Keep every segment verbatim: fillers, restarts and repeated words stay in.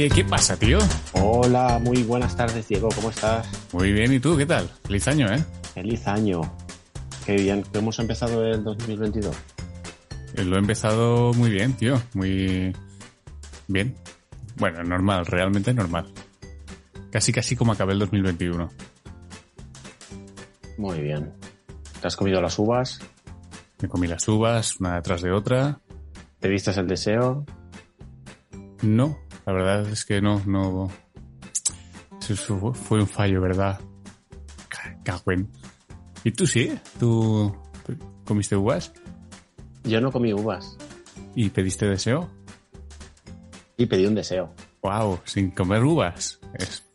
Oye, ¿qué pasa, tío? Hola, muy buenas tardes, Diego, ¿cómo estás? Muy bien, ¿y tú? ¿Qué tal? Feliz año, ¿eh? Feliz año. Qué bien, hemos empezado el dos mil veintidós. Lo he empezado muy bien, tío, muy bien. Bueno, normal, realmente normal. Casi, casi como acabé el dos mil veintiuno. Muy bien. ¿Te has comido las uvas? Me comí las uvas, una detrás de otra. ¿Te vistes el deseo? No, la verdad es que no, no. Eso fue un fallo, ¿verdad? Cagüen. ¿Y tú sí? ¿Tú comiste uvas? Yo no comí uvas. ¿Y pediste deseo? Y pedí un deseo. Wow, sin comer uvas. Es...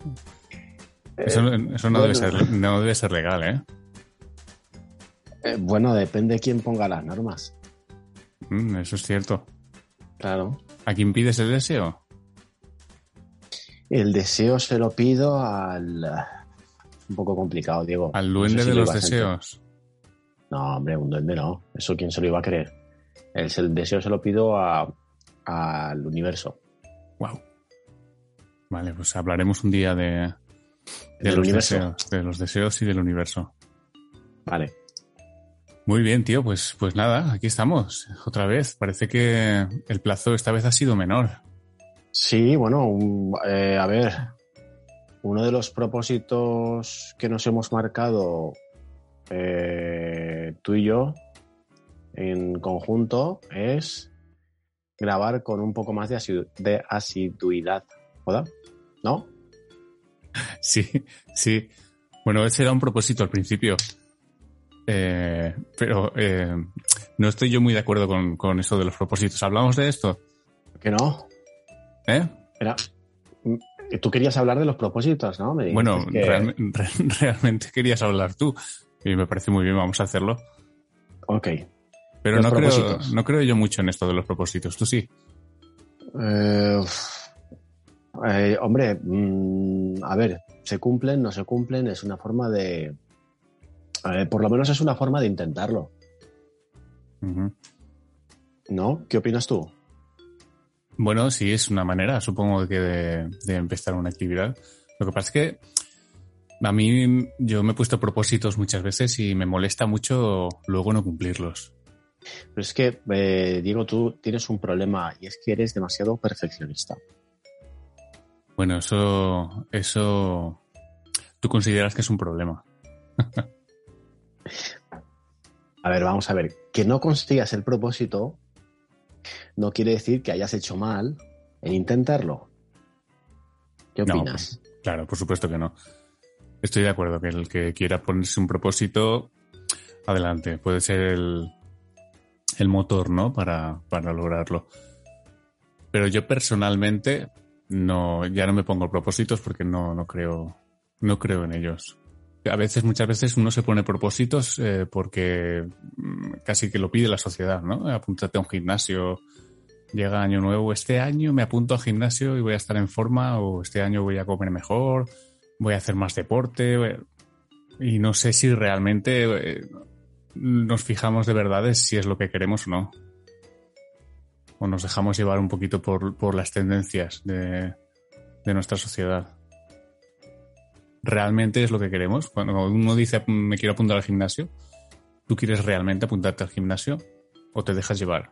Eso, eso no, bueno, debe ser, no debe ser legal, ¿eh? ¿eh? Bueno, depende de quién ponga las normas. Mm, eso es cierto. Claro. ¿A quién pides el deseo? El deseo se lo pido al... Un poco complicado, Diego. ¿Al duende no sé si de lo los deseos? No, hombre, un duende no. Eso quién se lo iba a creer. El, el deseo se lo pido a, al universo. Wow. Vale, pues hablaremos un día de... De los universo. Deseos, de los deseos y del universo. Vale. Muy bien, tío, pues, pues nada, aquí estamos, otra vez. Parece que el plazo esta vez ha sido menor. Sí, bueno, um, eh, a ver, uno de los propósitos que nos hemos marcado eh, tú y yo en conjunto es grabar con un poco más de, asidu- de asiduidad, ¿verdad? ¿No? Sí, sí. Bueno, ese era un propósito al principio. Eh, pero eh, no estoy yo muy de acuerdo con, con eso de los propósitos. ¿Hablamos de esto? ¿Que no? ¿Eh? Era, tú querías hablar de los propósitos, ¿no? Me bueno, que... real, re, realmente querías hablar tú. Y me parece muy bien, vamos a hacerlo. Ok. Pero no creo, no creo yo mucho en esto de los propósitos. ¿Tú sí? Eh... Eh, hombre, mmm, a ver, se cumplen, no se cumplen, es una forma de... Eh, por lo menos es una forma de intentarlo. Uh-huh. ¿No? ¿Qué opinas tú? Bueno, sí, es una manera, supongo que de, de empezar una actividad. Lo que pasa es que a mí, yo me he puesto propósitos muchas veces y me molesta mucho luego no cumplirlos. Pero es que, eh, Diego, tú tienes un problema y es que eres demasiado perfeccionista. Bueno, eso, eso tú consideras que es un problema. A ver, vamos a ver. Que no consigas el propósito no quiere decir que hayas hecho mal en intentarlo. ¿Qué opinas? No, claro, por supuesto que no. Estoy de acuerdo que el que quiera ponerse un propósito, adelante. Puede ser el, el motor, ¿no? Para, para lograrlo. Pero yo personalmente... No, ya no me pongo propósitos porque no, no creo, no creo en ellos. A veces, muchas veces uno se pone propósitos eh, porque casi que lo pide la sociedad, ¿no? Apúntate a un gimnasio, llega año nuevo, este año me apunto al gimnasio y voy a estar en forma, o este año voy a comer mejor, voy a hacer más deporte, y no sé si realmente eh, nos fijamos de verdad si es lo que queremos o no. O nos dejamos llevar un poquito por, por las tendencias de, de nuestra sociedad. ¿Realmente es lo que queremos? Cuando uno dice, me quiero apuntar al gimnasio, ¿tú quieres realmente apuntarte al gimnasio o te dejas llevar?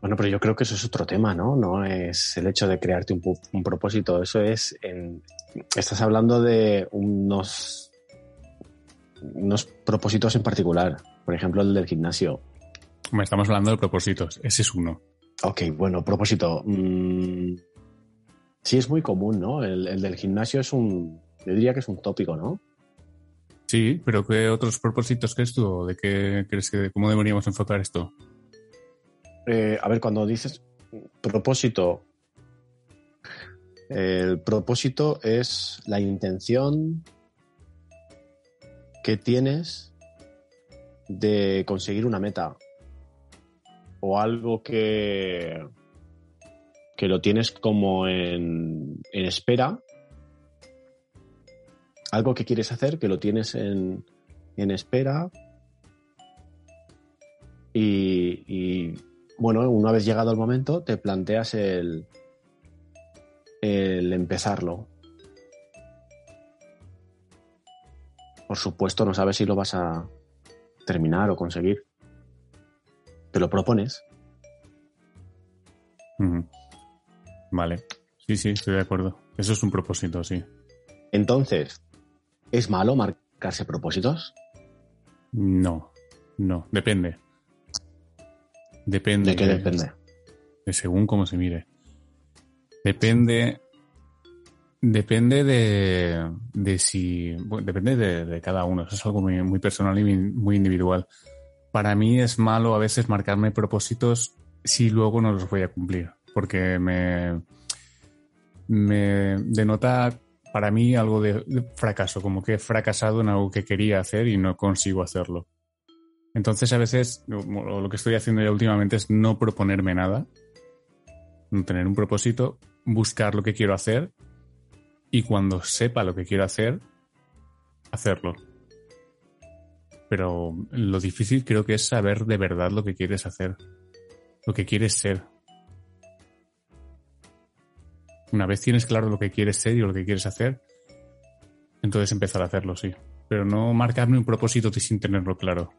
Bueno, pero yo creo que eso es otro tema, ¿no? No es el hecho de crearte un, un propósito. Eso es... En, estás hablando de unos, unos propósitos en particular. Por ejemplo, el del gimnasio. Bueno, estamos hablando de propósitos. Ese es uno. Ok, bueno, propósito. Mm, sí, es muy común, ¿no? El, el del gimnasio es un... Yo diría que es un tópico, ¿no? Sí, pero ¿qué otros propósitos crees tú? ¿De qué crees que... ¿Cómo deberíamos enfocar esto? Eh, a ver, cuando dices propósito... El propósito es la intención que tienes de conseguir una meta. O algo que, que lo tienes como en, en espera. Algo que quieres hacer, que lo tienes en, en espera. Y, y bueno, una vez llegado el momento, te planteas el, el empezarlo. Por supuesto, no sabes si lo vas a terminar o conseguir. Te lo propones. Uh-huh. Vale. Sí, sí, estoy de acuerdo. Eso es un propósito, sí. Entonces, ¿es malo marcarse propósitos? No, no. Depende. Depende. ¿De qué depende? De según cómo se mire. Depende... Depende de, de si... Bueno, depende de, de cada uno. Eso es algo muy, muy personal y muy individual. Para mí es malo a veces marcarme propósitos si luego no los voy a cumplir. Porque me, me denota para mí algo de, de fracaso. Como que he fracasado en algo que quería hacer y no consigo hacerlo. Entonces a veces lo que estoy haciendo ya últimamente es no proponerme nada. No tener un propósito. Buscar lo que quiero hacer. Y cuando sepa lo que quiero hacer, hacerlo. Pero lo difícil creo que es saber de verdad lo que quieres hacer, lo que quieres ser. Una vez tienes claro lo que quieres ser y lo que quieres hacer, entonces empezar a hacerlo, sí. Pero no marcarme un propósito sin tenerlo claro.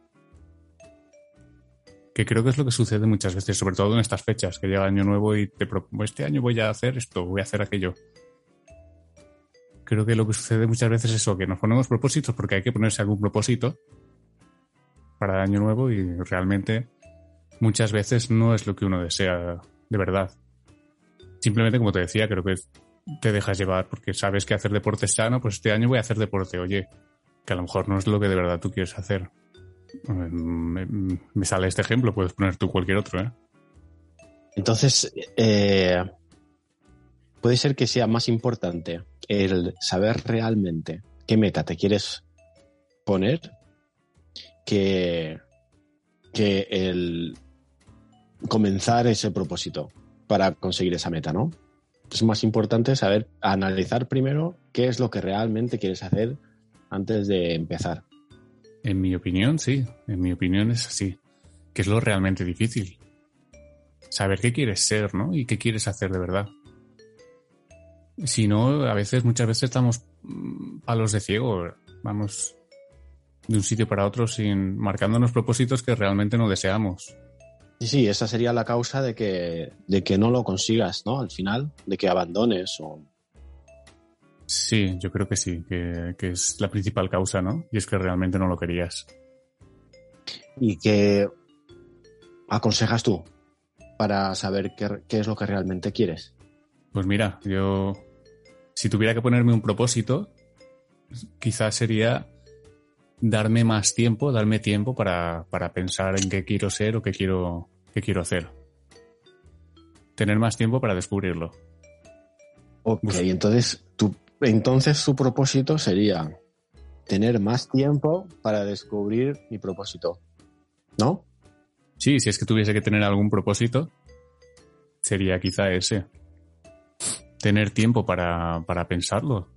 Que creo que es lo que sucede muchas veces, sobre todo en estas fechas, que llega año nuevo y te propongo, este año voy a hacer esto, voy a hacer aquello. Creo que lo que sucede muchas veces es eso, que nos ponemos propósitos porque hay que ponerse algún propósito para el año nuevo y realmente muchas veces no es lo que uno desea de verdad. Simplemente, como te decía, creo que te dejas llevar porque sabes que hacer deporte es sano, pues este año voy a hacer deporte. Oye, que a lo mejor no es lo que de verdad tú quieres hacer. Me, me sale este ejemplo, puedes poner tú cualquier otro, ¿eh? Entonces, eh, puede ser que sea más importante el saber realmente qué meta te quieres poner que, que el comenzar ese propósito para conseguir esa meta, ¿no? Es más importante saber analizar primero qué es lo que realmente quieres hacer antes de empezar. En mi opinión, sí. En mi opinión es así. Que es lo realmente difícil. Saber qué quieres ser, ¿no? Y qué quieres hacer de verdad. Si no, a veces, muchas veces estamos palos de ciego. Vamos de un sitio para otro sin marcándonos propósitos que realmente no deseamos. Y sí, esa sería la causa de que, de que no lo consigas, ¿no? Al final, de que abandones o... Sí, yo creo que sí, que, que es la principal causa, ¿no? Y es que realmente no lo querías. ¿Y qué aconsejas tú para saber qué, qué es lo que realmente quieres? Pues mira, yo, si tuviera que ponerme un propósito, quizás sería darme más tiempo, darme tiempo para, para pensar en qué quiero ser o qué quiero, qué quiero hacer. Tener más tiempo para descubrirlo. Ok, pues, entonces, tu, entonces su propósito sería tener más tiempo para descubrir mi propósito, ¿no? Sí, si es que tuviese que tener algún propósito, sería quizá ese. Tener tiempo para, para pensarlo.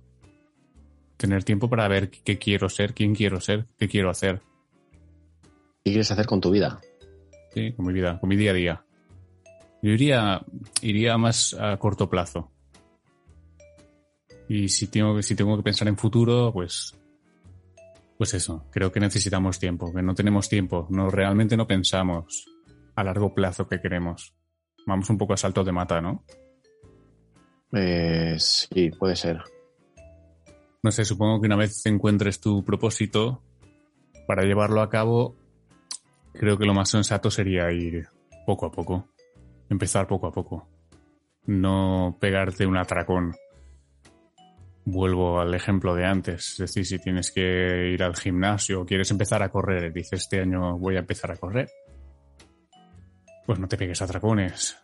Tener tiempo para ver qué quiero ser, quién quiero ser, qué quiero hacer. ¿Qué quieres hacer con tu vida? Sí, con mi vida, con mi día a día. Yo iría, iría más a corto plazo. Y si tengo, si tengo que pensar en futuro, pues, pues eso. Creo que necesitamos tiempo, que no tenemos tiempo. No, realmente no pensamos a largo plazo que queremos. Vamos un poco a salto de mata, ¿no? Eh, sí, puede ser. No sé, supongo que una vez encuentres tu propósito para llevarlo a cabo, creo que lo más sensato sería ir poco a poco, empezar poco a poco, no pegarte un atracón. Vuelvo al ejemplo de antes, es decir, si tienes que ir al gimnasio o quieres empezar a correr, dices este año voy a empezar a correr, pues no te pegues atracones.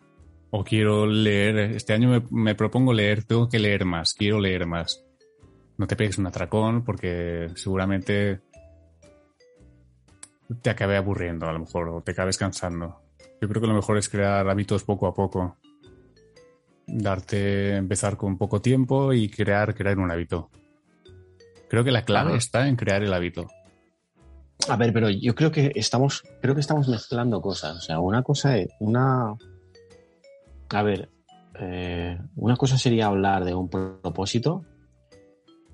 O quiero leer, este año me, me propongo leer, tengo que leer más, quiero leer más. No te pegues un atracón porque seguramente te acabe aburriendo a lo mejor o te acabes cansando. Yo creo que lo mejor es crear hábitos poco a poco. Darte, empezar con poco tiempo y crear, crear un hábito. Creo que la clave está en crear el hábito. A ver, pero yo creo que estamos, creo que estamos mezclando cosas. O sea, una cosa es una... A ver, eh, una cosa sería hablar de un propósito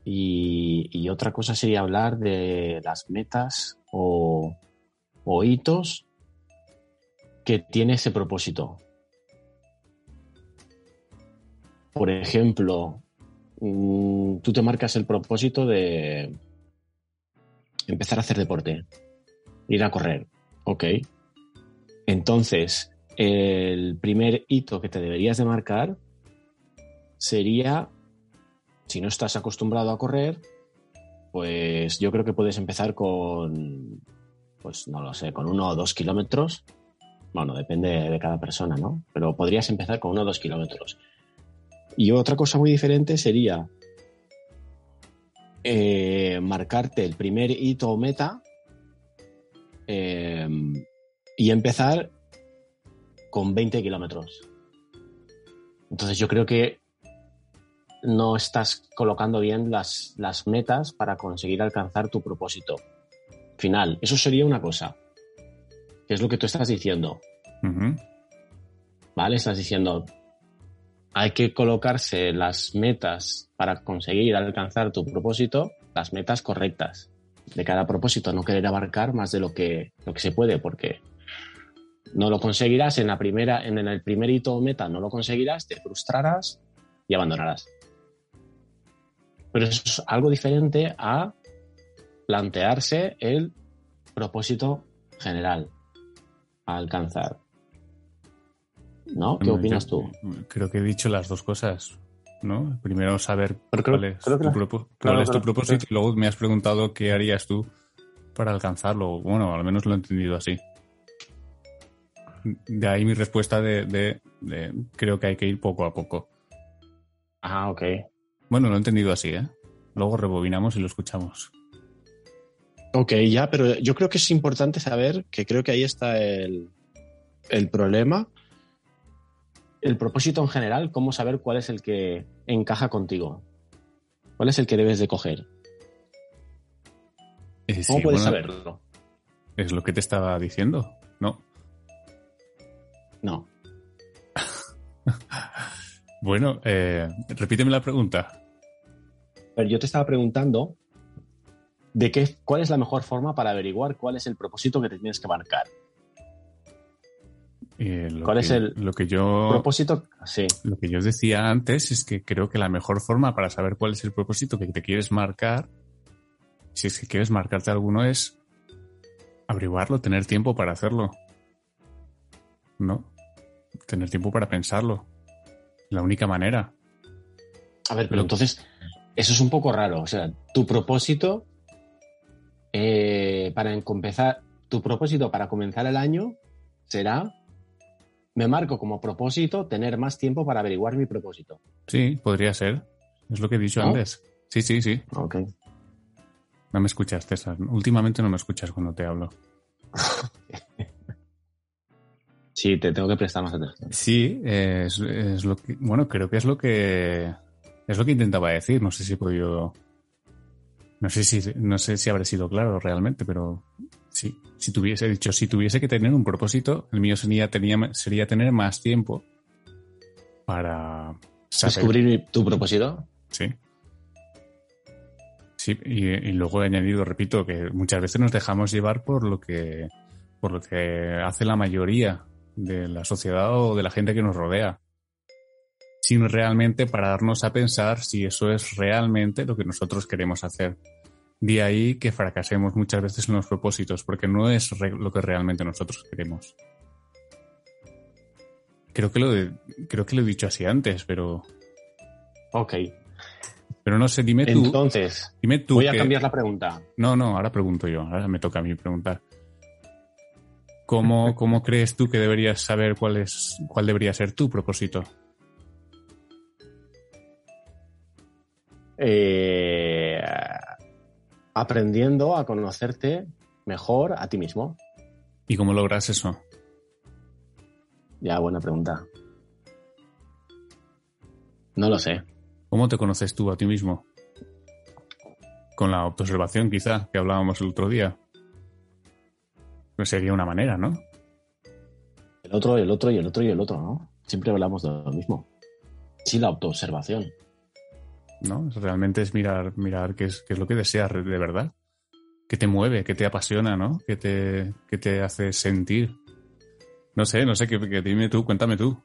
y, y otra cosa sería hablar de las metas o, o hitos que tiene ese propósito. Por ejemplo, tú te marcas el propósito de empezar a hacer deporte, ir a correr, ok. Entonces, el primer hito que te deberías de marcar sería, si no estás acostumbrado a correr, pues yo creo que puedes empezar con, pues no lo sé, con uno o dos kilómetros. Bueno, depende de cada persona, ¿no? Pero podrías empezar con uno o dos kilómetros. Y otra cosa muy diferente sería eh, marcarte el primer hito o meta eh, y empezar con veinte kilómetros. Entonces yo creo que no estás colocando bien las, las metas para conseguir alcanzar tu propósito final. Eso sería una cosa, que es lo que tú estás diciendo. Uh-huh. ¿Vale? Estás diciendo... Hay que colocarse las metas para conseguir alcanzar tu propósito, las metas correctas de cada propósito. No querer abarcar más de lo que, lo que se puede, porque no lo conseguirás en la primera, en el primer hito o meta, no lo conseguirás, te frustrarás y abandonarás. Pero eso es algo diferente a plantearse el propósito general a alcanzar. ¿No? ¿Qué opinas tú? Creo que he dicho las dos cosas, ¿no? Primero saber creo, cuál es tu, la... propo... claro, cuál es tu claro, propósito claro. Y luego me has preguntado qué harías tú para alcanzarlo. Bueno, al menos lo he entendido así. De ahí mi respuesta de, de, de creo que hay que ir poco a poco. Ah, ok. Bueno, lo he entendido así, ¿eh? Luego rebobinamos y lo escuchamos. Ok, ya, pero yo creo que es importante saber que creo que ahí está el, el problema. El propósito en general, cómo saber cuál es el que encaja contigo. ¿Cuál es el que debes de coger? Eh, ¿Cómo sí, puedes bueno, saberlo? Es lo que te estaba diciendo, ¿no? No. Bueno, eh, repíteme la pregunta. Pero yo te estaba preguntando de qué, cuál es la mejor forma para averiguar cuál es el propósito que te tienes que marcar. Eh, lo ¿Cuál que, es el lo que yo, propósito? Sí. Lo que yo decía antes es que creo que la mejor forma para saber cuál es el propósito que te quieres marcar, si es que quieres marcarte alguno, es averiguarlo, tener tiempo para hacerlo, ¿no? Tener tiempo para pensarlo. La única manera. A ver, pero lo... entonces eso es un poco raro. O sea, tu propósito eh, para empezar, tu propósito para comenzar el año será: me marco como propósito tener más tiempo para averiguar mi propósito. Sí, podría ser. Es lo que he dicho ¿no? antes. Sí, sí, sí. Ok. No me escuchas, César. Últimamente no me escuchas cuando te hablo. Sí, te tengo que prestar más atención. Sí, eh, es, es lo que... Bueno, creo que es lo que... Es lo que intentaba decir. No sé si he podido... No sé si, no sé si habré sido claro realmente, pero... Sí, si tuviese dicho, si tuviese que tener un propósito, el mío sería, tenía, sería tener más tiempo para saber. ¿Descubrir tu propósito? Sí. Sí, y, y luego he añadido, repito, que muchas veces nos dejamos llevar por lo que, por lo que hace la mayoría de la sociedad o de la gente que nos rodea, sin realmente pararnos a pensar si eso es realmente lo que nosotros queremos hacer. De ahí que fracasemos muchas veces en los propósitos, porque no es re- lo que realmente nosotros queremos. Creo que, lo de- creo que lo he dicho así antes, pero... Ok. Pero no sé, dime tú... Entonces, dime tú voy a que... cambiar la pregunta. No, no, ahora pregunto yo, ahora me toca a mí preguntar. ¿Cómo, cómo crees tú que deberías saber cuál es, cuál debería ser tu propósito? Eh... aprendiendo a conocerte mejor a ti mismo. ¿Y cómo logras eso? Ya, buena pregunta. No lo sé. ¿Cómo te conoces tú a ti mismo? Con la autoobservación, quizá, que hablábamos el otro día. Pues sería una manera, ¿no? El otro, el otro y el otro y el otro, ¿no? Siempre hablamos de lo mismo. sí la autoobservación. ¿No? Realmente es mirar, mirar qué es, qué es lo que deseas de verdad, qué te mueve, qué te apasiona, ¿no? Qué te, qué te hace sentir. No sé, no sé, que, que dime tú, cuéntame tú.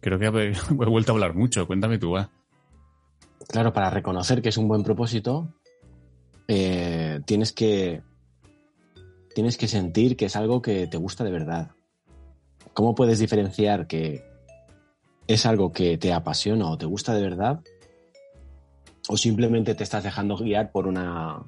Creo que he, he vuelto a hablar mucho, cuéntame tú, va. Claro, para reconocer que es un buen propósito, eh, tienes que tienes que sentir que es algo que te gusta de verdad. ¿Cómo puedes diferenciar que es algo que te apasiona o te gusta de verdad, o simplemente te estás dejando guiar por una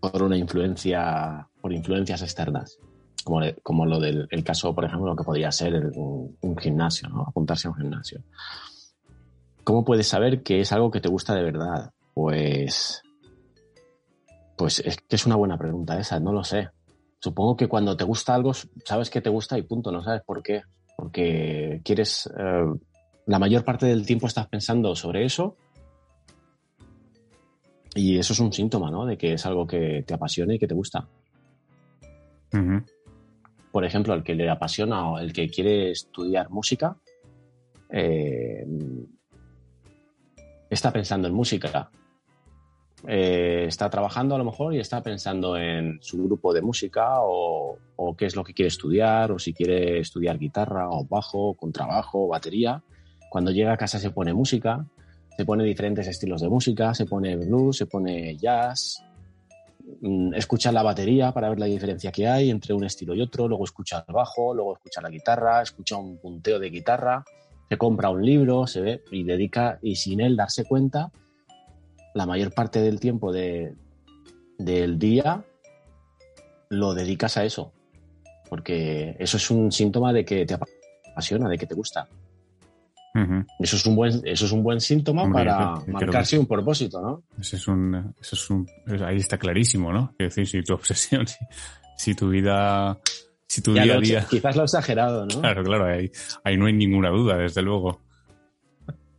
por una influencia, por influencias externas, como, de, como lo del el caso, por ejemplo, que podría ser el, un, un gimnasio, ¿no? Apuntarse a un gimnasio. ¿Cómo puedes saber que es algo que te gusta de verdad? Pues, pues es que es una buena pregunta esa, no lo sé. Supongo que cuando te gusta algo, sabes que te gusta y punto, no sabes por qué. Porque quieres, eh, la mayor parte del tiempo estás pensando sobre eso, y eso es un síntoma, ¿no? De que es algo que te apasiona y que te gusta. Uh-huh. Por ejemplo, el que le apasiona o el que quiere estudiar música, eh, está pensando en música. Eh, está trabajando a lo mejor y está pensando en su grupo de música o, o qué es lo que quiere estudiar, o si quiere estudiar guitarra o bajo, contrabajo, batería. Cuando llega a casa se pone música, se pone diferentes estilos de música, se pone blues, se pone jazz, escucha la batería para ver la diferencia que hay entre un estilo y otro, luego escucha el bajo, luego escucha la guitarra, escucha un punteo de guitarra, se compra un libro, se ve y dedica, y sin él darse cuenta, la mayor parte del tiempo de, del día lo dedicas a eso, porque eso es un síntoma de que te apasiona, de que te gusta. Uh-huh. Eso es un buen, eso es un buen síntoma. Hombre, para yo, yo marcarse un propósito, ¿no? Eso es un, eso es un, ahí está clarísimo, ¿no? Es decir, si tu obsesión, si, si tu vida, si tu ya día a día, quizás lo he exagerado, ¿no? Claro, claro, ahí, ahí no hay ninguna duda, desde luego.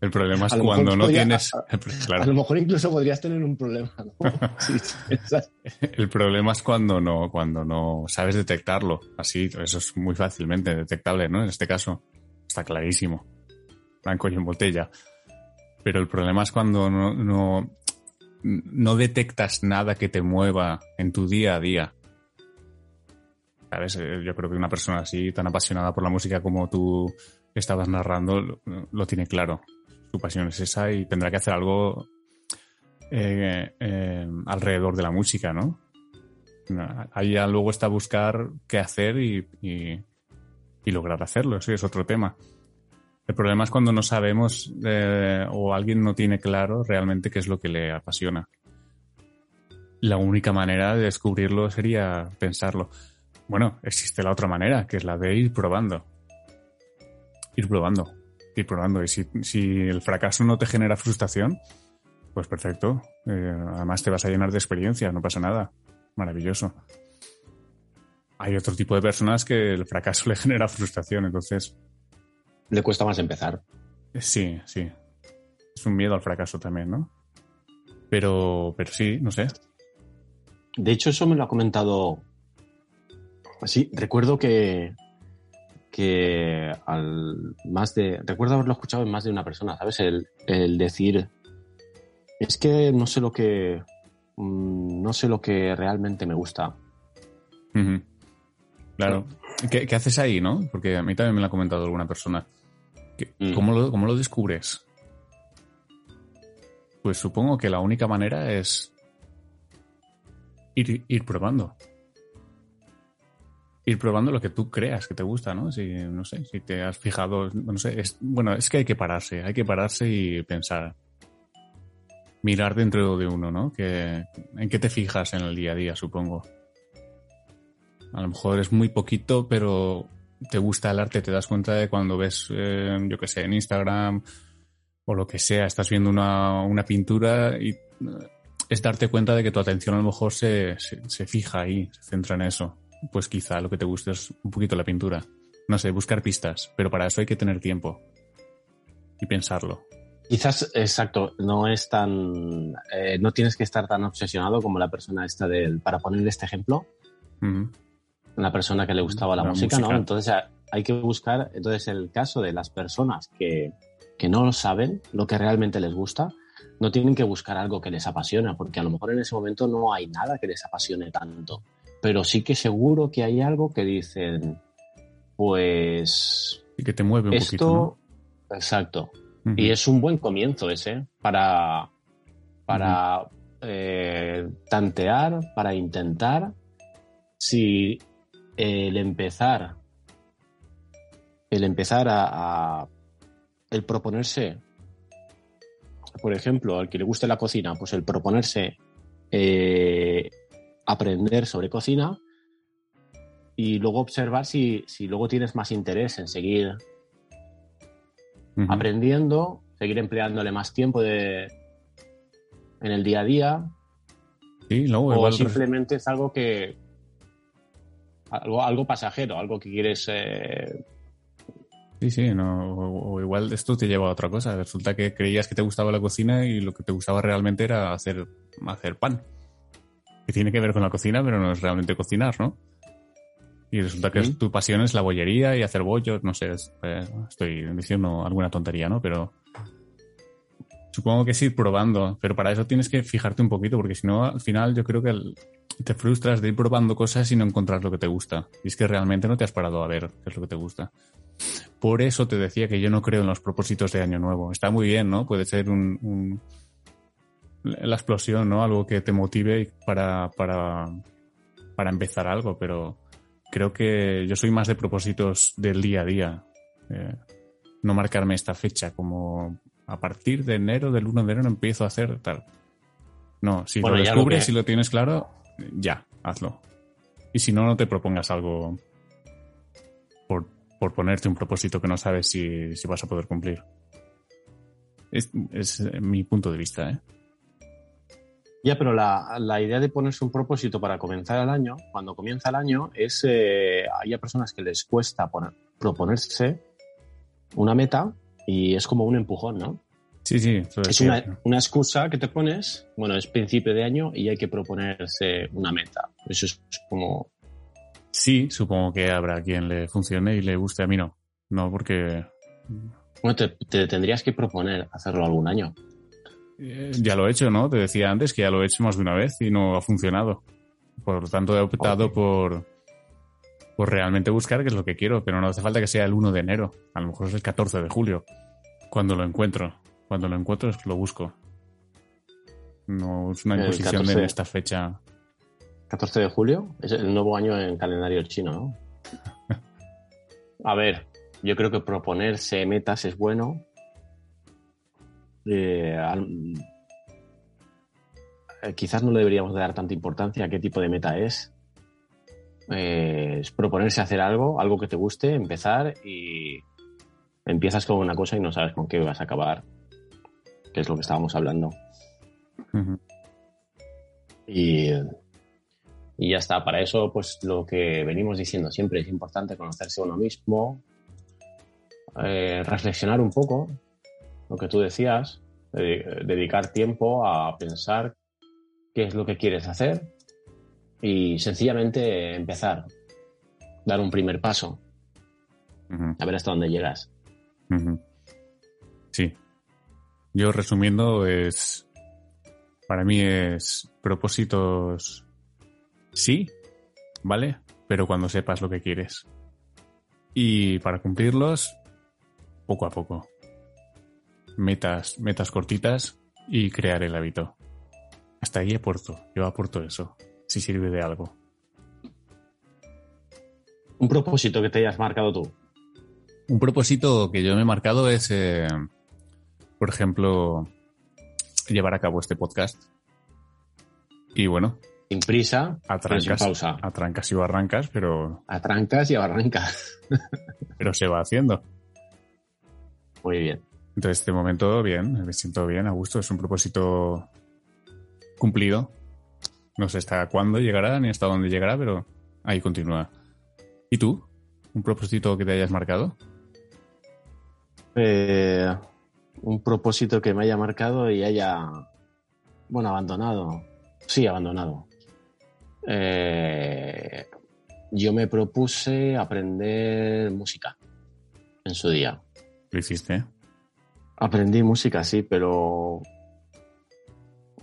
El problema es cuando no podría, tienes... Claro. A lo mejor incluso podrías tener un problema, ¿no? Sí, el problema es cuando no, cuando no sabes detectarlo. Así, eso es muy fácilmente detectable, ¿no? En este caso, está clarísimo. Blanco y en botella. Pero el problema es cuando no, no, no detectas nada que te mueva en tu día a día. ¿Sabes? Yo creo que una persona así, tan apasionada por la música como tú estabas narrando, lo, lo tiene claro. Su pasión es esa y tendrá que hacer algo eh, eh, alrededor de la música, ¿no? Ahí ya luego está buscar qué hacer y, y, y lograr hacerlo. Eso es otro tema. El problema es cuando no sabemos eh, o alguien no tiene claro realmente qué es lo que le apasiona. La única manera de descubrirlo sería pensarlo. Bueno, existe la otra manera, que es la de ir probando. Ir probando. Ir probando. Y si, si el fracaso no te genera frustración, pues perfecto. Eh, además te vas a llenar de experiencia, no pasa nada. Maravilloso. Hay otro tipo de personas que el fracaso le genera frustración, entonces... Le cuesta más empezar. Sí, sí. Es un miedo al fracaso también, ¿no? Pero, pero sí, no sé. De hecho, eso me lo ha comentado... Sí, recuerdo que... que al más de recuerdo haberlo escuchado en más de una persona, ¿sabes? El, el decir, es que no sé lo que no sé lo que realmente me gusta. Uh-huh. Claro. ¿Qué, qué haces ahí, no? Porque a mí también me lo ha comentado alguna persona. ¿Cómo lo, cómo lo descubres? Pues supongo que la única manera es ir, ir probando. Ir probando lo que tú creas que te gusta, ¿no? Si, no sé, si te has fijado, no sé, es, bueno, es que hay que pararse, hay que pararse y pensar, mirar dentro de uno, ¿no? Que, ¿en qué te fijas en el día a día, supongo? A lo mejor es muy poquito, pero te gusta el arte, te das cuenta de cuando ves, eh, yo qué sé, en Instagram o lo que sea, estás viendo una, una pintura y es darte cuenta de que tu atención a lo mejor se, se, se fija ahí, se centra en eso. Pues quizá lo que te guste es un poquito la pintura. No sé, buscar pistas, pero para eso hay que tener tiempo y pensarlo. Quizás, exacto, no es tan... Eh, no tienes que estar tan obsesionado como la persona esta del... Para poner este ejemplo, uh-huh. La persona que le gustaba la, la música, música, ¿no? Entonces hay que buscar entonces el caso de las personas que, que no saben lo que realmente les gusta. No tienen que buscar algo que les apasiona, porque a lo mejor en ese momento no hay nada que les apasione tanto, pero sí que seguro que hay algo que dicen, pues... Y que te mueve un esto, poquito, ¿no? Exacto. Uh-huh. Y es un buen comienzo ese para, para uh-huh. eh, tantear, para intentar si el empezar, el empezar a, a el proponerse... Por ejemplo, al que le guste la cocina, pues el proponerse eh, aprender sobre cocina y luego observar si, si luego tienes más interés en seguir uh-huh. aprendiendo, seguir empleándole más tiempo de, en el día a día. Sí, no, o simplemente es algo que algo, algo pasajero, algo que quieres... Eh, Sí, sí, no, o, o igual esto te lleva a otra cosa. Resulta que creías que te gustaba la cocina y lo que te gustaba realmente era hacer, hacer pan. Que tiene que ver con la cocina, pero no es realmente cocinar, ¿no? Y resulta que ¿Sí? tu pasión es la bollería y hacer bollos, no sé, es, eh, estoy diciendo alguna tontería, ¿no? Pero supongo que es ir probando, pero para eso tienes que fijarte un poquito, porque si no, al final yo creo que el, te frustras de ir probando cosas y no encontrar lo que te gusta. Y es que realmente no te has parado a ver qué es lo que te gusta. Por eso te decía que yo no creo en los propósitos de Año Nuevo. Está muy bien, ¿no? Puede ser un, un, la explosión, ¿no? Algo que te motive para, para, para empezar algo, pero creo que yo soy más de propósitos del día a día. Eh, no marcarme esta fecha como a partir de enero, del primero de enero empiezo a hacer tal. No, si bueno, lo descubres, lo que... si lo tienes claro, ya, hazlo. Y si no, no te propongas algo por por ponerte un propósito que no sabes si, si vas a poder cumplir. Es, es mi punto de vista, ¿eh? Ya, pero la, la idea de ponerse un propósito para comenzar el año, cuando comienza el año, es... Eh, hay a personas que les cuesta poner, proponerse una meta y es como un empujón, ¿no? Sí, sí. Es una, una excusa que te pones, bueno, es principio de año y hay que proponerse una meta. Eso es como... Sí, supongo que habrá quien le funcione y le guste, a mí no. No, porque... Bueno, te, te tendrías que proponer hacerlo algún año. Eh, ya lo he hecho, ¿no? Te decía antes que ya lo he hecho más de una vez y no ha funcionado. Por lo tanto, he optado okay. por, por realmente buscar qué es lo que quiero, pero no hace falta que sea el primero de enero. A lo mejor es el catorce de julio. Cuando lo encuentro. Cuando lo encuentro es que lo busco. No es una imposición de esta fecha... catorce de julio, es el nuevo año en calendario chino, ¿no? A ver, yo creo que proponerse metas es bueno. Eh, al, eh, quizás no le deberíamos de dar tanta importancia a qué tipo de meta es. Eh, es proponerse hacer algo, algo que te guste, empezar y empiezas con una cosa y no sabes con qué vas a acabar, que es lo que estábamos hablando. Uh-huh. Y... Y ya está, para eso, pues lo que venimos diciendo siempre, es importante conocerse uno mismo, eh, reflexionar un poco, lo que tú decías, eh, dedicar tiempo a pensar qué es lo que quieres hacer y sencillamente empezar, dar un primer paso, uh-huh. a ver hasta dónde llegas. Uh-huh. Sí. Yo resumiendo, es para mí es propósitos... Sí, ¿vale? Pero cuando sepas lo que quieres. Y para cumplirlos, poco a poco. Metas, metas cortitas y crear el hábito. Hasta ahí aporto. Yo aporto eso, si sirve de algo. ¿Un propósito que te hayas marcado tú? Un propósito que yo me he marcado es, eh, por ejemplo, llevar a cabo este podcast. Y bueno... Sin prisa, atrancas, sin pausa. Atrancas y barrancas, pero... Atrancas y barrancas. Pero se va haciendo. Muy bien. Entonces, de momento, bien. Me siento bien, a gusto. Es un propósito cumplido. No sé hasta cuándo llegará, ni hasta dónde llegará, pero ahí continúa. ¿Y tú? ¿Un propósito que te hayas marcado? Eh, un propósito que me haya marcado y haya... Bueno, abandonado. Sí, abandonado. Eh, yo me propuse aprender música en su día. ¿Lo hiciste? Aprendí música, sí, pero...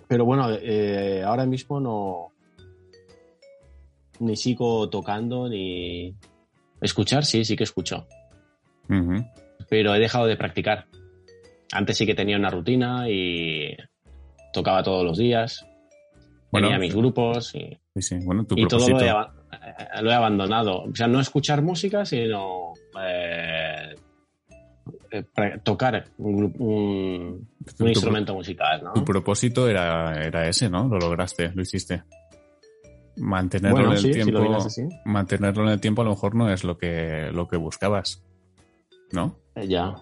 Pero bueno, eh, ahora mismo no... Ni sigo tocando, ni... Escuchar, sí, sí que escucho. Uh-huh. Pero he dejado de practicar. Antes sí que tenía una rutina y tocaba todos los días. Bueno, tenía mis grupos y, sí, sí. Bueno, tu y todo lo he, lo he abandonado. O sea, no escuchar música, sino eh, tocar un, un, un instrumento musical, ¿no? Tu propósito era, era ese, ¿no? Lo lograste, lo hiciste. Mantenerlo bueno, en el sí, tiempo, si lo miras así. Mantenerlo en el tiempo a lo mejor no es lo que, lo que buscabas, ¿no? Ya.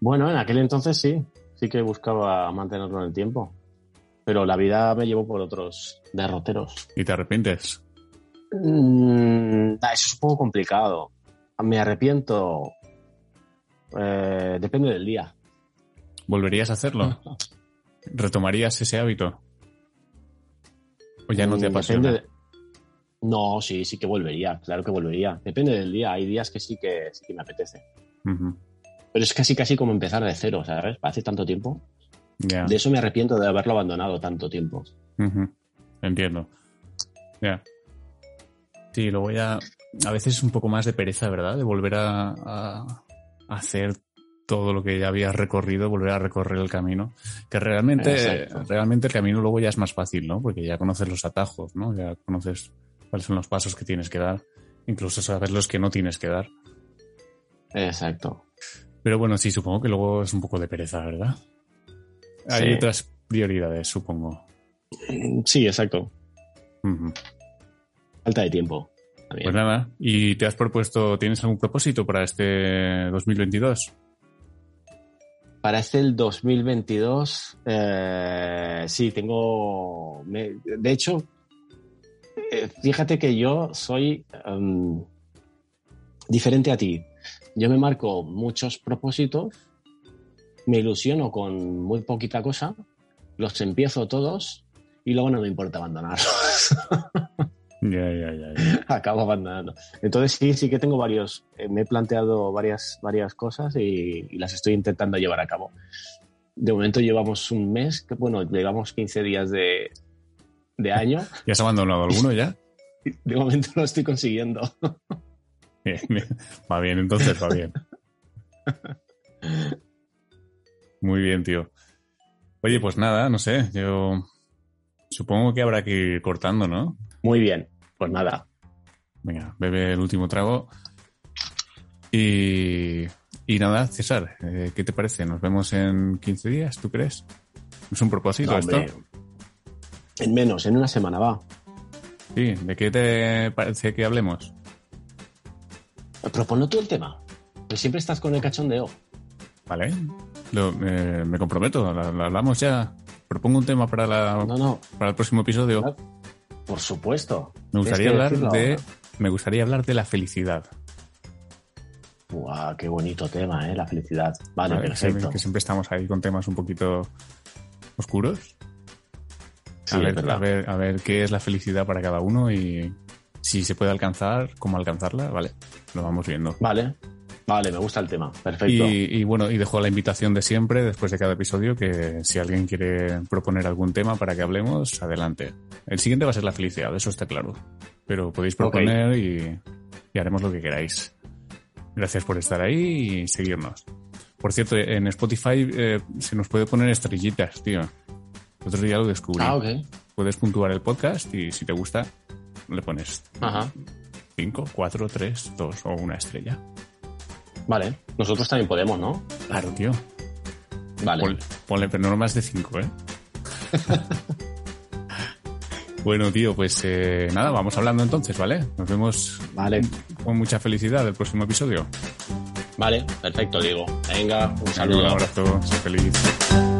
Bueno, en aquel entonces sí, sí que buscaba mantenerlo en el tiempo, pero la vida me llevó por otros derroteros. ¿Y te arrepientes? Mm, eso es un poco complicado. Me arrepiento. Eh, depende del día. ¿Volverías a hacerlo? ¿Retomarías ese hábito? ¿O ya no te apasiona? De... No, sí, sí que volvería, claro que volvería. Depende del día, hay días que sí que, sí que me apetece. Uh-huh. Pero es casi casi como empezar de cero, ¿sabes? Hace tanto tiempo. Yeah. De eso me arrepiento de haberlo abandonado tanto tiempo. Uh-huh. Entiendo. Ya. Yeah. Sí, lo voy a... A veces es un poco más de pereza, ¿verdad? De volver a, a hacer todo lo que ya habías recorrido, volver a recorrer el camino. Que realmente, realmente el camino luego ya es más fácil, ¿no? Porque ya conoces los atajos, ¿no? Ya conoces cuáles son los pasos que tienes que dar. Incluso sabes los que no tienes que dar. Exacto. Pero bueno, sí, supongo que luego es un poco de pereza, ¿verdad? Hay sí. Otras prioridades, supongo. Sí, exacto. Uh-huh. Falta de tiempo. También. Pues nada, ¿y te has propuesto, tienes algún propósito para este dos mil veintidós? Para este el dos mil veintidós, eh, sí, tengo... Me, de hecho, eh, fíjate que yo soy um, diferente a ti. Yo me marco muchos propósitos, me ilusiono con muy poquita cosa, los empiezo todos y luego no me importa abandonarlos. Ya, ya, ya. Acabo abandonando. Entonces sí, sí que tengo varios, eh, me he planteado varias, varias cosas y, y las estoy intentando llevar a cabo. De momento llevamos un mes, bueno, llevamos quince días de, de año. ¿Ya has abandonado alguno ya? De momento lo estoy consiguiendo. Bien, bien. Va bien, entonces va bien. Muy bien, tío. Oye, pues nada, no sé, yo supongo que habrá que ir cortando, ¿no? Muy bien, pues nada. Venga, bebe el último trago. Y, y nada, César, eh, ¿qué te parece? ¿Nos vemos en quince días, tú crees? ¿Es un propósito no, esto? Hombre. En menos, en una semana, va. Sí, ¿de qué te parece que hablemos? Proponlo tú el tema, que siempre estás con el cachondeo. Vale. Lo, eh, me comprometo, la, la hablamos ya. Propongo un tema para, la, no, no. para el próximo episodio. No, por supuesto. Me gustaría hablar de, me gustaría hablar de la felicidad. Buah, qué bonito tema, ¿eh? La felicidad. Vale, vale, perfecto. Que siempre estamos ahí con temas un poquito oscuros. Sí, a ver, a ver, a ver qué es la felicidad para cada uno y si se puede alcanzar, cómo alcanzarla. Vale, lo vamos viendo. Vale. Vale, me gusta el tema, perfecto. Y, y bueno, y dejo la invitación de siempre, después de cada episodio, que si alguien quiere proponer algún tema para que hablemos, adelante. El siguiente va a ser la felicidad, eso está claro. Pero podéis proponer okay. y, y haremos lo que queráis. Gracias por estar ahí y seguirnos. Por cierto, en Spotify eh, se nos puede poner estrellitas, tío. El otro día lo descubrí. Ah, ok. Puedes puntuar el podcast y si te gusta, le pones Ajá. cinco, cuatro, tres, dos o una estrella. Vale, nosotros también podemos, ¿no? Claro, tío. Vale. Ponle, ponle pero no más de cinco, ¿eh? Bueno, tío, pues eh, nada, vamos hablando entonces, ¿vale? Nos vemos vale. con mucha felicidad el próximo episodio. Vale, perfecto, Diego. Venga, un saludo. Un abrazo, sé feliz.